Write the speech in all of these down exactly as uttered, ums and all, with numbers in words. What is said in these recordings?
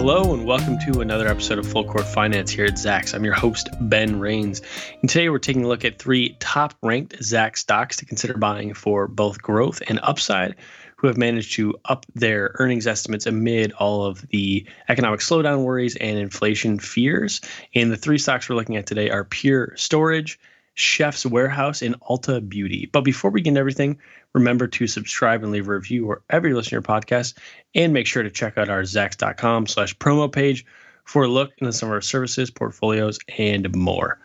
Hello and welcome to another episode of Full Court Finance here at Zacks. I'm your host, Ben Rains. And today we're taking a look at three top-ranked Zacks stocks to consider buying for both growth and upside, who have managed to up their earnings estimates amid all of the economic slowdown worries and inflation fears. And the three stocks we're looking at today are Pure Storage, Chef's Warehouse, and Ulta Beauty. But before we get into everything, remember to subscribe and leave a review wherever you listen to your podcast, and make sure to check out our Zacks.com slash promo page for a look into some of our services, portfolios, and more.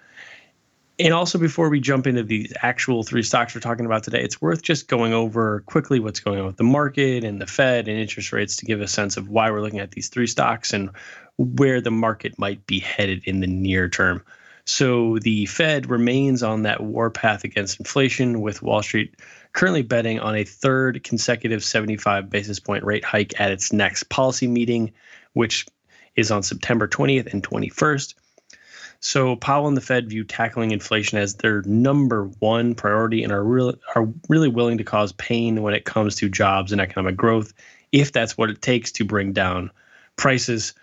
And also, before we jump into the actual three stocks we're talking about today, it's worth just going over quickly what's going on with the market and the Fed and interest rates to give a sense of why we're looking at these three stocks and where the market might be headed in the near term. So the Fed remains on that warpath against inflation, with Wall Street currently betting on a third consecutive seventy-five basis point rate hike at its next policy meeting, which is on September twentieth and twenty-first. So Powell and the Fed view tackling inflation as their number one priority and are really, are really willing to cause pain when it comes to jobs and economic growth, if that's what it takes to bring down prices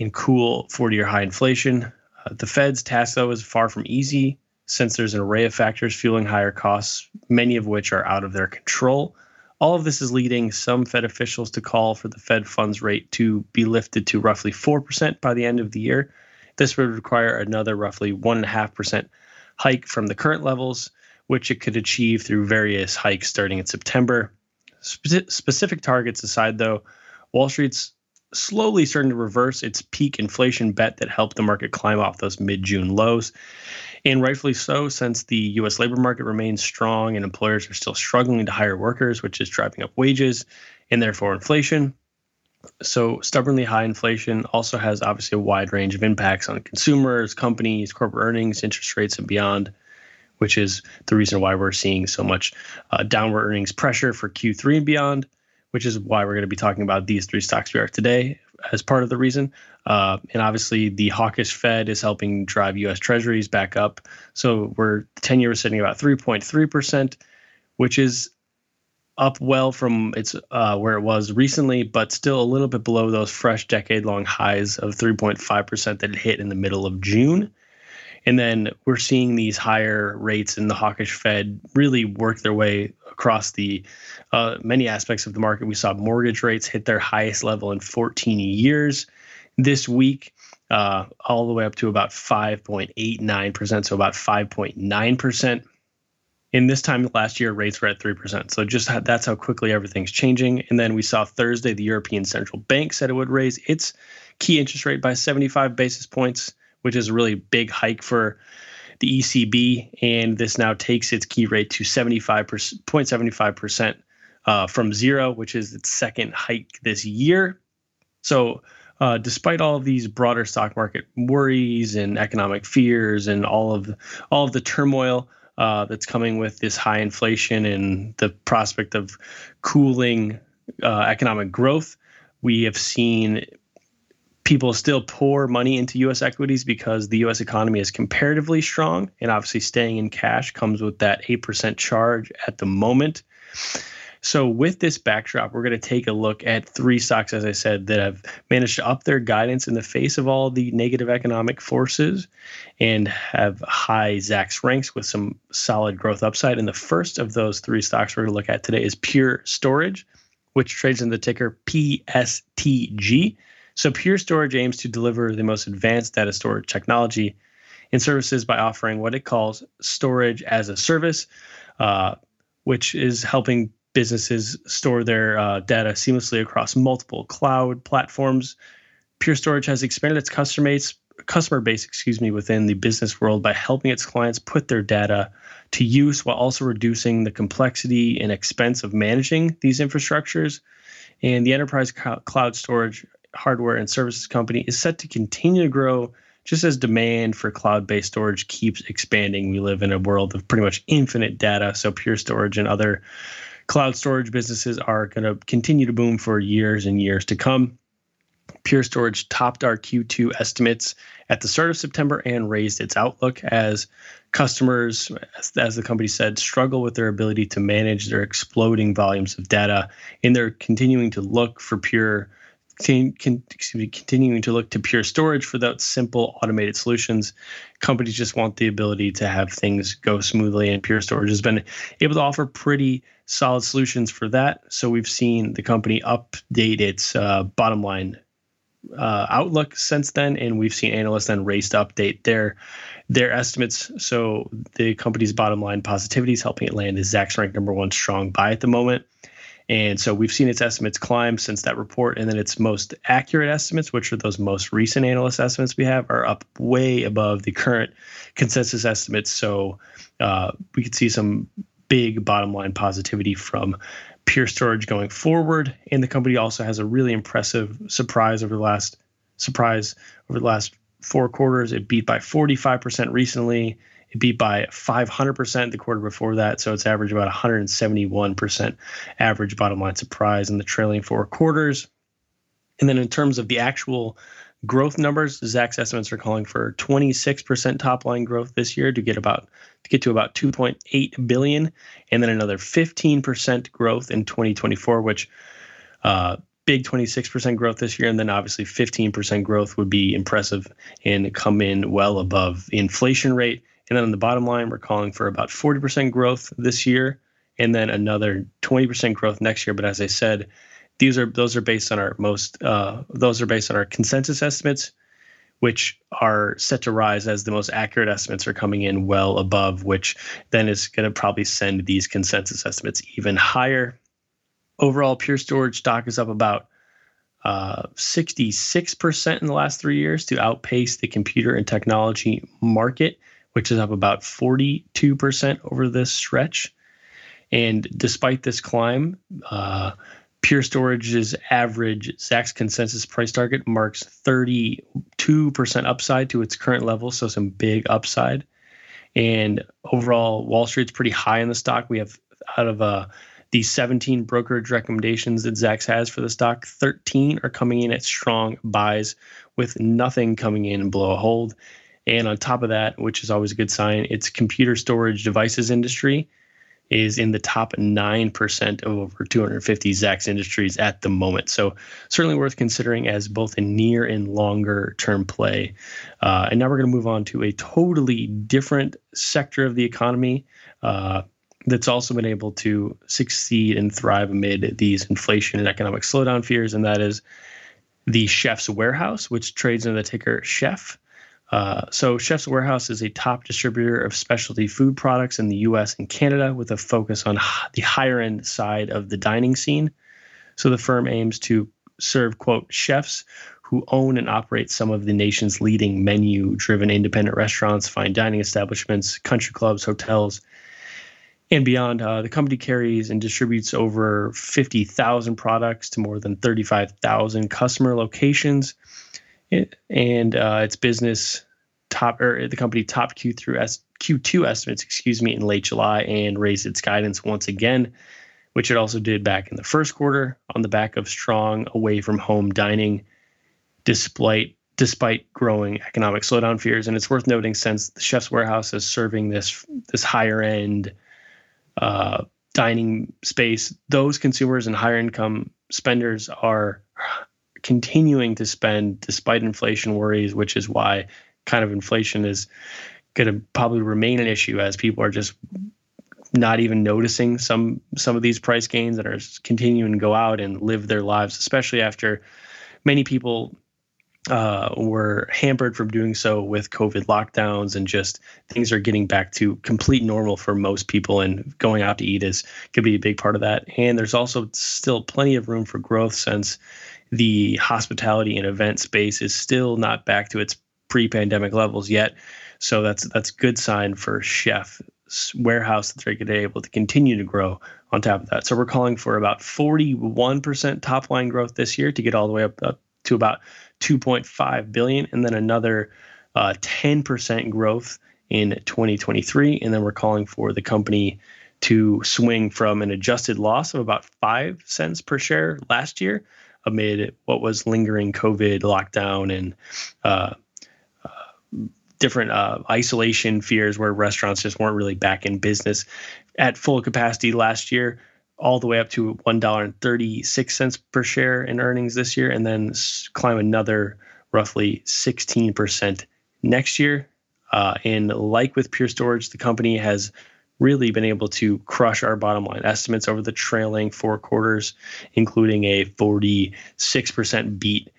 and cool forty-year high inflation. Uh, the Fed's task, though, is far from easy, since there's an array of factors fueling higher costs, many of which are out of their control. All of this is leading some Fed officials to call for the Fed funds rate to be lifted to roughly four percent by the end of the year. This would require another roughly one point five percent hike from the current levels, which it could achieve through various hikes starting in September. Spe- specific targets aside, though, Wall Street's slowly starting to reverse its peak inflation bet that helped the market climb off those mid-June lows. And rightfully so, since the U S labor market remains strong and employers are still struggling to hire workers, which is driving up wages and therefore inflation. So stubbornly high inflation also has obviously a wide range of impacts on consumers, companies, corporate earnings, interest rates, and beyond, which is the reason why we're seeing so much uh, downward earnings pressure for Q three and beyond, which is why we're going to be talking about these three stocks we are today as part of the reason. Uh, and obviously, the hawkish Fed is helping drive U S Treasuries back up. So we're ten-year was sitting about three point three percent, which is up well from its uh, where it was recently, but still a little bit below those fresh decade-long highs of three point five percent that it hit in the middle of June. And then we're seeing these higher rates in the hawkish Fed really work their way across the uh, many aspects of the market. We saw mortgage rates hit their highest level in fourteen years this week, uh, all the way up to about five point eight nine percent, so about five point nine percent. And this time last year, rates were at three percent. So just how, that's how quickly everything's changing. And then we saw Thursday, the European Central Bank said it would raise its key interest rate by seventy-five basis points, which is a really big hike for the E C B. And this now takes its key rate to seventy-five point seven five percent uh, from zero, which is its second hike this year. So uh, despite all of these broader stock market worries and economic fears and all of the, all of the turmoil uh, that's coming with this high inflation and the prospect of cooling uh, economic growth, we have seen people still pour money into U S equities because the U S economy is comparatively strong, and obviously staying in cash comes with that eight percent charge at the moment. So with this backdrop, we're going to take a look at three stocks, as I said, that have managed to up their guidance in the face of all the negative economic forces and have high Zacks ranks with some solid growth upside. And the first of those three stocks we're going to look at today is Pure Storage, which trades in the ticker P S T G. So Pure Storage aims to deliver the most advanced data storage technology and services by offering what it calls storage as a service, uh, which is helping businesses store their uh, data seamlessly across multiple cloud platforms. Pure Storage has expanded its customer base, customer base, excuse me, within the business world by helping its clients put their data to use while also reducing the complexity and expense of managing these infrastructures. And the enterprise cloud storage hardware and services company is set to continue to grow just as demand for cloud-based storage keeps expanding. We live in a world of pretty much infinite data, so Pure Storage and other cloud storage businesses are going to continue to boom for years and years to come. Pure Storage topped our Q two estimates at the start of September and raised its outlook as customers, as the company said, struggle with their ability to manage their exploding volumes of data, and they're continuing to look for Pure Can, can, excuse me, continuing to look to Pure Storage for those simple automated solutions. Companies just want the ability to have things go smoothly, and Pure Storage has been able to offer pretty solid solutions for that. So we've seen the company update its uh, bottom line uh, outlook since then, and we've seen analysts then race to update their their estimates. So the company's bottom line positivity is helping it land as Zacks ranked number one strong buy at the moment. And so we've seen its estimates climb since that report, and then its most accurate estimates, which are those most recent analyst estimates we have, are up way above the current consensus estimates. So uh, we could see some big bottom line positivity from Pure Storage going forward. And the company also has a really impressive surprise over the last surprise over the last four quarters. It beat by forty-five percent recently. It beat by five hundred percent the quarter before that, so it's averaged about one hundred seventy-one percent average bottom line surprise in the trailing four quarters. And then in terms of the actual growth numbers, Zacks estimates are calling for twenty-six percent top line growth this year to get about to get to about two point eight billion, and then another fifteen percent growth in twenty twenty-four, which uh, big twenty-six percent growth this year, and then obviously fifteen percent growth would be impressive and come in well above inflation rate. And then on the bottom line, we're calling for about forty percent growth this year, and then another twenty percent growth next year. But as I said, these are those are based on our most uh, those are based on our consensus estimates, which are set to rise as the most accurate estimates are coming in well above, which then is going to probably send these consensus estimates even higher. Overall, Pure Storage stock is up about Uh, sixty-six percent in the last three years to outpace the computer and technology market, which is up about forty-two percent over this stretch. And despite this climb, uh, Pure Storage's average Zacks consensus price target marks thirty-two percent upside to its current level, so some big upside. And overall, Wall Street's pretty high in the stock. We have out of a uh, The seventeen brokerage recommendations that Zacks has for the stock, thirteen are coming in at strong buys with nothing coming in below a hold. And on top of that, which is always a good sign, its computer storage devices industry is in the top nine percent of over two hundred fifty Zacks industries at the moment. So certainly worth considering as both a near and longer term play. Uh, and now we're going to move on to a totally different sector of the economy, uh, that's also been able to succeed and thrive amid these inflation and economic slowdown fears, and that is the Chef's Warehouse, which trades under the ticker CHEF. Uh, so Chef's Warehouse is a top distributor of specialty food products in the U S and Canada with a focus on the higher-end side of the dining scene. So the firm aims to serve, quote, chefs who own and operate some of the nation's leading menu-driven independent restaurants, fine dining establishments, country clubs, hotels, and beyond. Uh, the company carries and distributes over fifty thousand products to more than thirty-five thousand customer locations. It, and uh, its business top or the company topped Q through S, Q two estimates, excuse me, in late July and raised its guidance once again, which it also did back in the first quarter on the back of strong away from home dining, despite despite growing economic slowdown fears. And it's worth noting, since the Chef's Warehouse is serving this this higher end Uh, dining space, those consumers and higher income spenders are continuing to spend despite inflation worries, which is why kind of inflation is going to probably remain an issue, as people are just not even noticing some some of these price gains that are continuing to go out and live their lives, especially after many people Uh, were hampered from doing so with COVID lockdowns, and just things are getting back to complete normal for most people, and going out to eat is could be a big part of that. And there's also still plenty of room for growth, since the hospitality and event space is still not back to its pre-pandemic levels yet. So that's that's good sign for Chef's Warehouse that they're going to be able to continue to grow on top of that. So we're calling for about forty-one percent top line growth this year to get all the way up, up to about two point five billion, and then another uh, ten percent growth in twenty twenty-three. And then we're calling for the company to swing from an adjusted loss of about five cents per share last year amid what was lingering COVID lockdown and uh, uh, different uh, isolation fears, where restaurants just weren't really back in business at full capacity last year, all the way up to one dollar and thirty-six cents per share in earnings this year, and then climb another roughly sixteen percent next year. Uh, and like with Pure Storage, the company has really been able to crush our bottom line estimates over the trailing four quarters, including a forty-six percent beat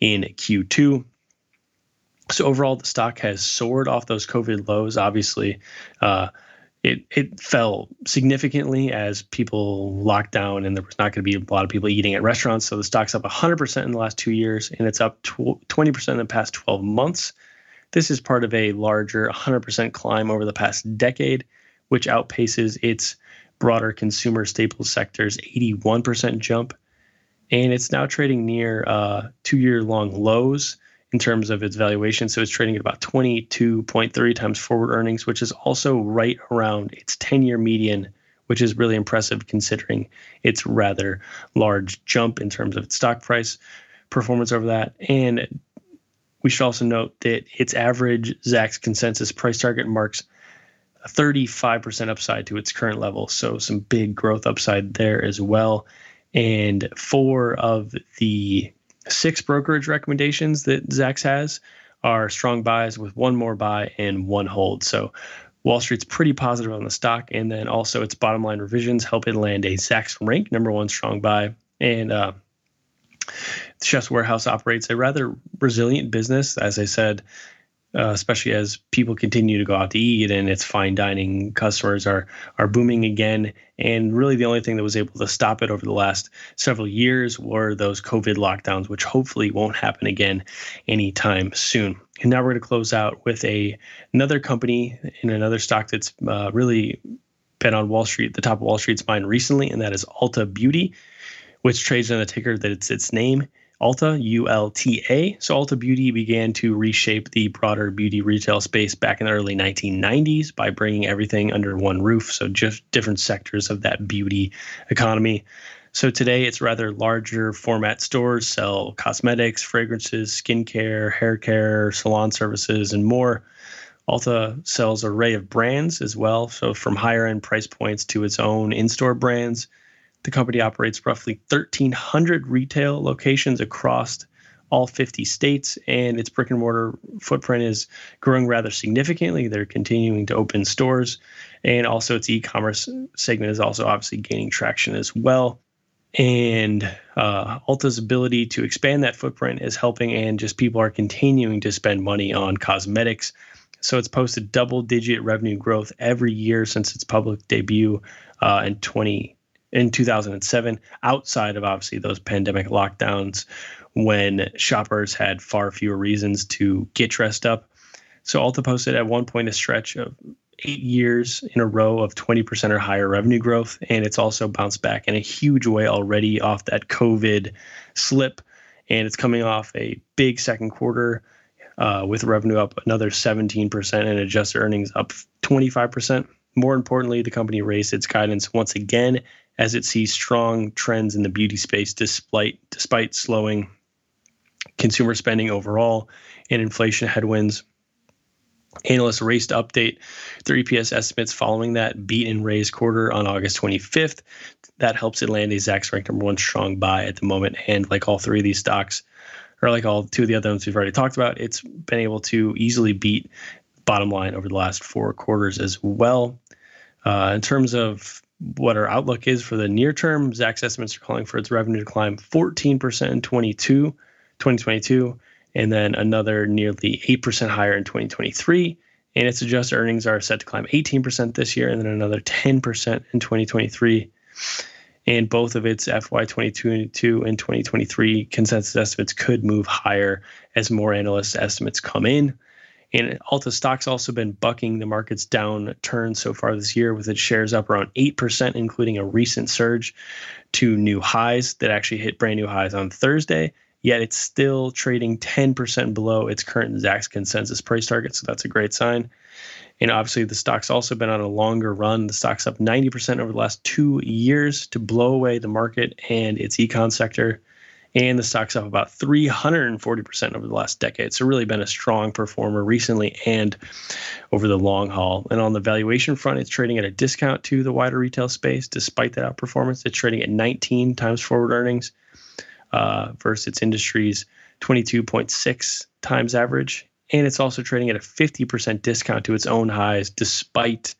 in Q two. So overall, the stock has soared off those COVID lows. Obviously, uh, it it fell significantly as people locked down and there was not going to be a lot of people eating at restaurants. So the stock's up one hundred percent in the last two years, and it's up twenty percent in the past twelve months. This is part of a larger one hundred percent climb over the past decade, which outpaces its broader consumer staples sector's eighty-one percent jump. And it's now trading near uh, two-year-long lows in terms of its valuation. So it's trading at about twenty-two point three times forward earnings, which is also right around its ten-year median, which is really impressive considering its rather large jump in terms of its stock price performance over that. And we should also note that its average Zacks consensus price target marks a thirty-five percent upside to its current level. So some big growth upside there as well. And four of the six brokerage recommendations that Zacks has are strong buys, with one more buy and one hold. So Wall Street's pretty positive on the stock. And then also its bottom line revisions help it land a Zacks rank number one strong buy. And uh, Chef's Warehouse operates a rather resilient business, as I said, uh, especially as people continue to go out to eat and its fine dining customers are are booming again. And really the only thing that was able to stop it over the last several years were those COVID lockdowns, which hopefully won't happen again anytime soon. And now we're going to close out with a another company and another stock that's uh, really been on Wall Street, the top of Wall Street's mind recently, and that is Ulta Beauty, which trades on the ticker that it's its name, Ulta, U L T A. So Ulta Beauty began to reshape the broader beauty retail space back in the early nineteen nineties by bringing everything under one roof, so just different sectors of that beauty economy. So today, its rather larger format stores sell cosmetics, fragrances, skincare, hair care, salon services, and more. Ulta sells an array of brands as well, so from higher-end price points to its own in-store brands. The company operates roughly thirteen hundred retail locations across all fifty states, and its brick-and-mortar footprint is growing rather significantly. They're continuing to open stores, and also its e-commerce segment is also obviously gaining traction as well. And uh, Ulta's ability to expand that footprint is helping, and just people are continuing to spend money on cosmetics. So it's posted double-digit revenue growth every year since its public debut uh, in twenty twenty. In two thousand seven, outside of obviously those pandemic lockdowns when shoppers had far fewer reasons to get dressed up. So Ulta posted at one point a stretch of eight years in a row of twenty percent or higher revenue growth. And it's also bounced back in a huge way already off that COVID slip. And it's coming off a big second quarter uh, with revenue up another seventeen percent and adjusted earnings up twenty-five percent. More importantly, the company raised its guidance once again as it sees strong trends in the beauty space despite despite slowing consumer spending overall and inflation headwinds. Analysts raced to update their E P S estimates following that beat and raise quarter on August twenty-fifth. That helps it land a Zacks ranked number one strong buy at the moment. And like all three of these stocks, or like all two of the other ones we've already talked about, it's been able to easily beat bottom line over the last four quarters as well. Uh, in terms of what our outlook is for the near term, Zacks estimates are calling for its revenue to climb fourteen percent in twenty twenty-two, and then another nearly eight percent higher in twenty twenty-three. And its adjusted earnings are set to climb eighteen percent this year, and then another ten percent in twenty twenty-three. And both of its F Y twenty twenty-two and twenty twenty-three consensus estimates could move higher as more analyst estimates come in. And Ulta stock's also been bucking the market's downturn so far this year, with its shares up around eight percent, including a recent surge to new highs that actually hit brand new highs on Thursday. Yet it's still trading ten percent below its current Zacks consensus price target, so that's a great sign. And obviously the stock's also been on a longer run. The stock's up ninety percent over the last two years to blow away the market and its econ sector. and the stock's up about three hundred forty percent over the last decade. So really been a strong performer recently and over the long haul. And on the valuation front, it's trading at a discount to the wider retail space. Despite that outperformance, it's trading at nineteen times forward earnings uh, versus its industry's twenty-two point six times average. And it's also trading at a fifty percent discount to its own highs despite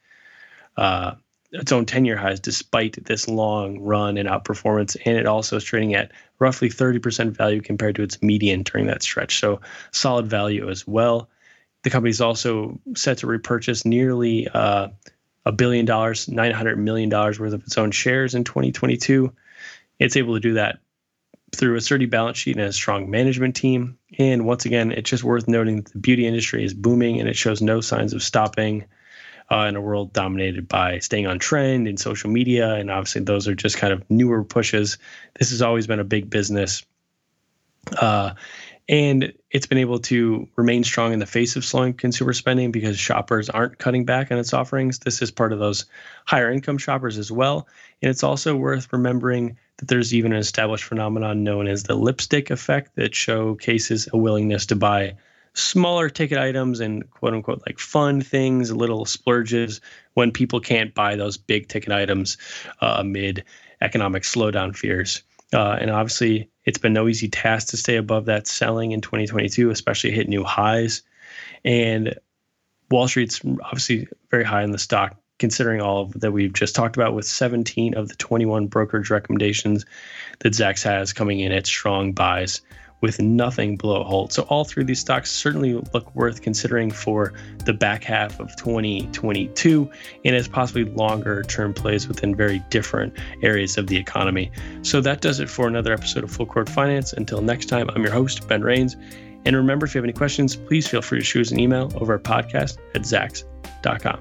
uh, its own ten-year highs despite this long run and outperformance. And it also is trading at roughly thirty percent value compared to its median during that stretch. So solid value as well. The company's also set to repurchase nearly uh, a billion dollars, nine hundred million dollars worth of its own shares in twenty twenty-two. It's able to do that through a sturdy balance sheet and a strong management team. And once again, it's just worth noting that the beauty industry is booming and it shows no signs of stopping. Uh, in a world dominated by staying on trend and social media. And obviously those are just kind of newer pushes. This has always been a big business. Uh, and it's been able to remain strong in the face of slowing consumer spending because shoppers aren't cutting back on its offerings. This is part of those higher income shoppers as well. And it's also worth remembering that there's even an established phenomenon known as the lipstick effect that showcases a willingness to buy smaller ticket items and quote unquote like fun things, little splurges when people can't buy those big ticket items uh, amid economic slowdown fears. Uh, and obviously, it's been no easy task to stay above that selling in twenty twenty-two, especially hit new highs. And Wall Street's obviously very high in the stock, considering all of that we've just talked about, with seventeen of the twenty-one brokerage recommendations that Zacks has coming in at strong buys, with nothing below hold. So all three of these stocks certainly look worth considering for the back half of twenty twenty-two and as possibly longer term plays within very different areas of the economy. So that does it for another episode of Full Court Finance. Until next time, I'm your host, Ben Rains. And remember, if you have any questions, please feel free to shoot us an email over at podcast at zacks dot com.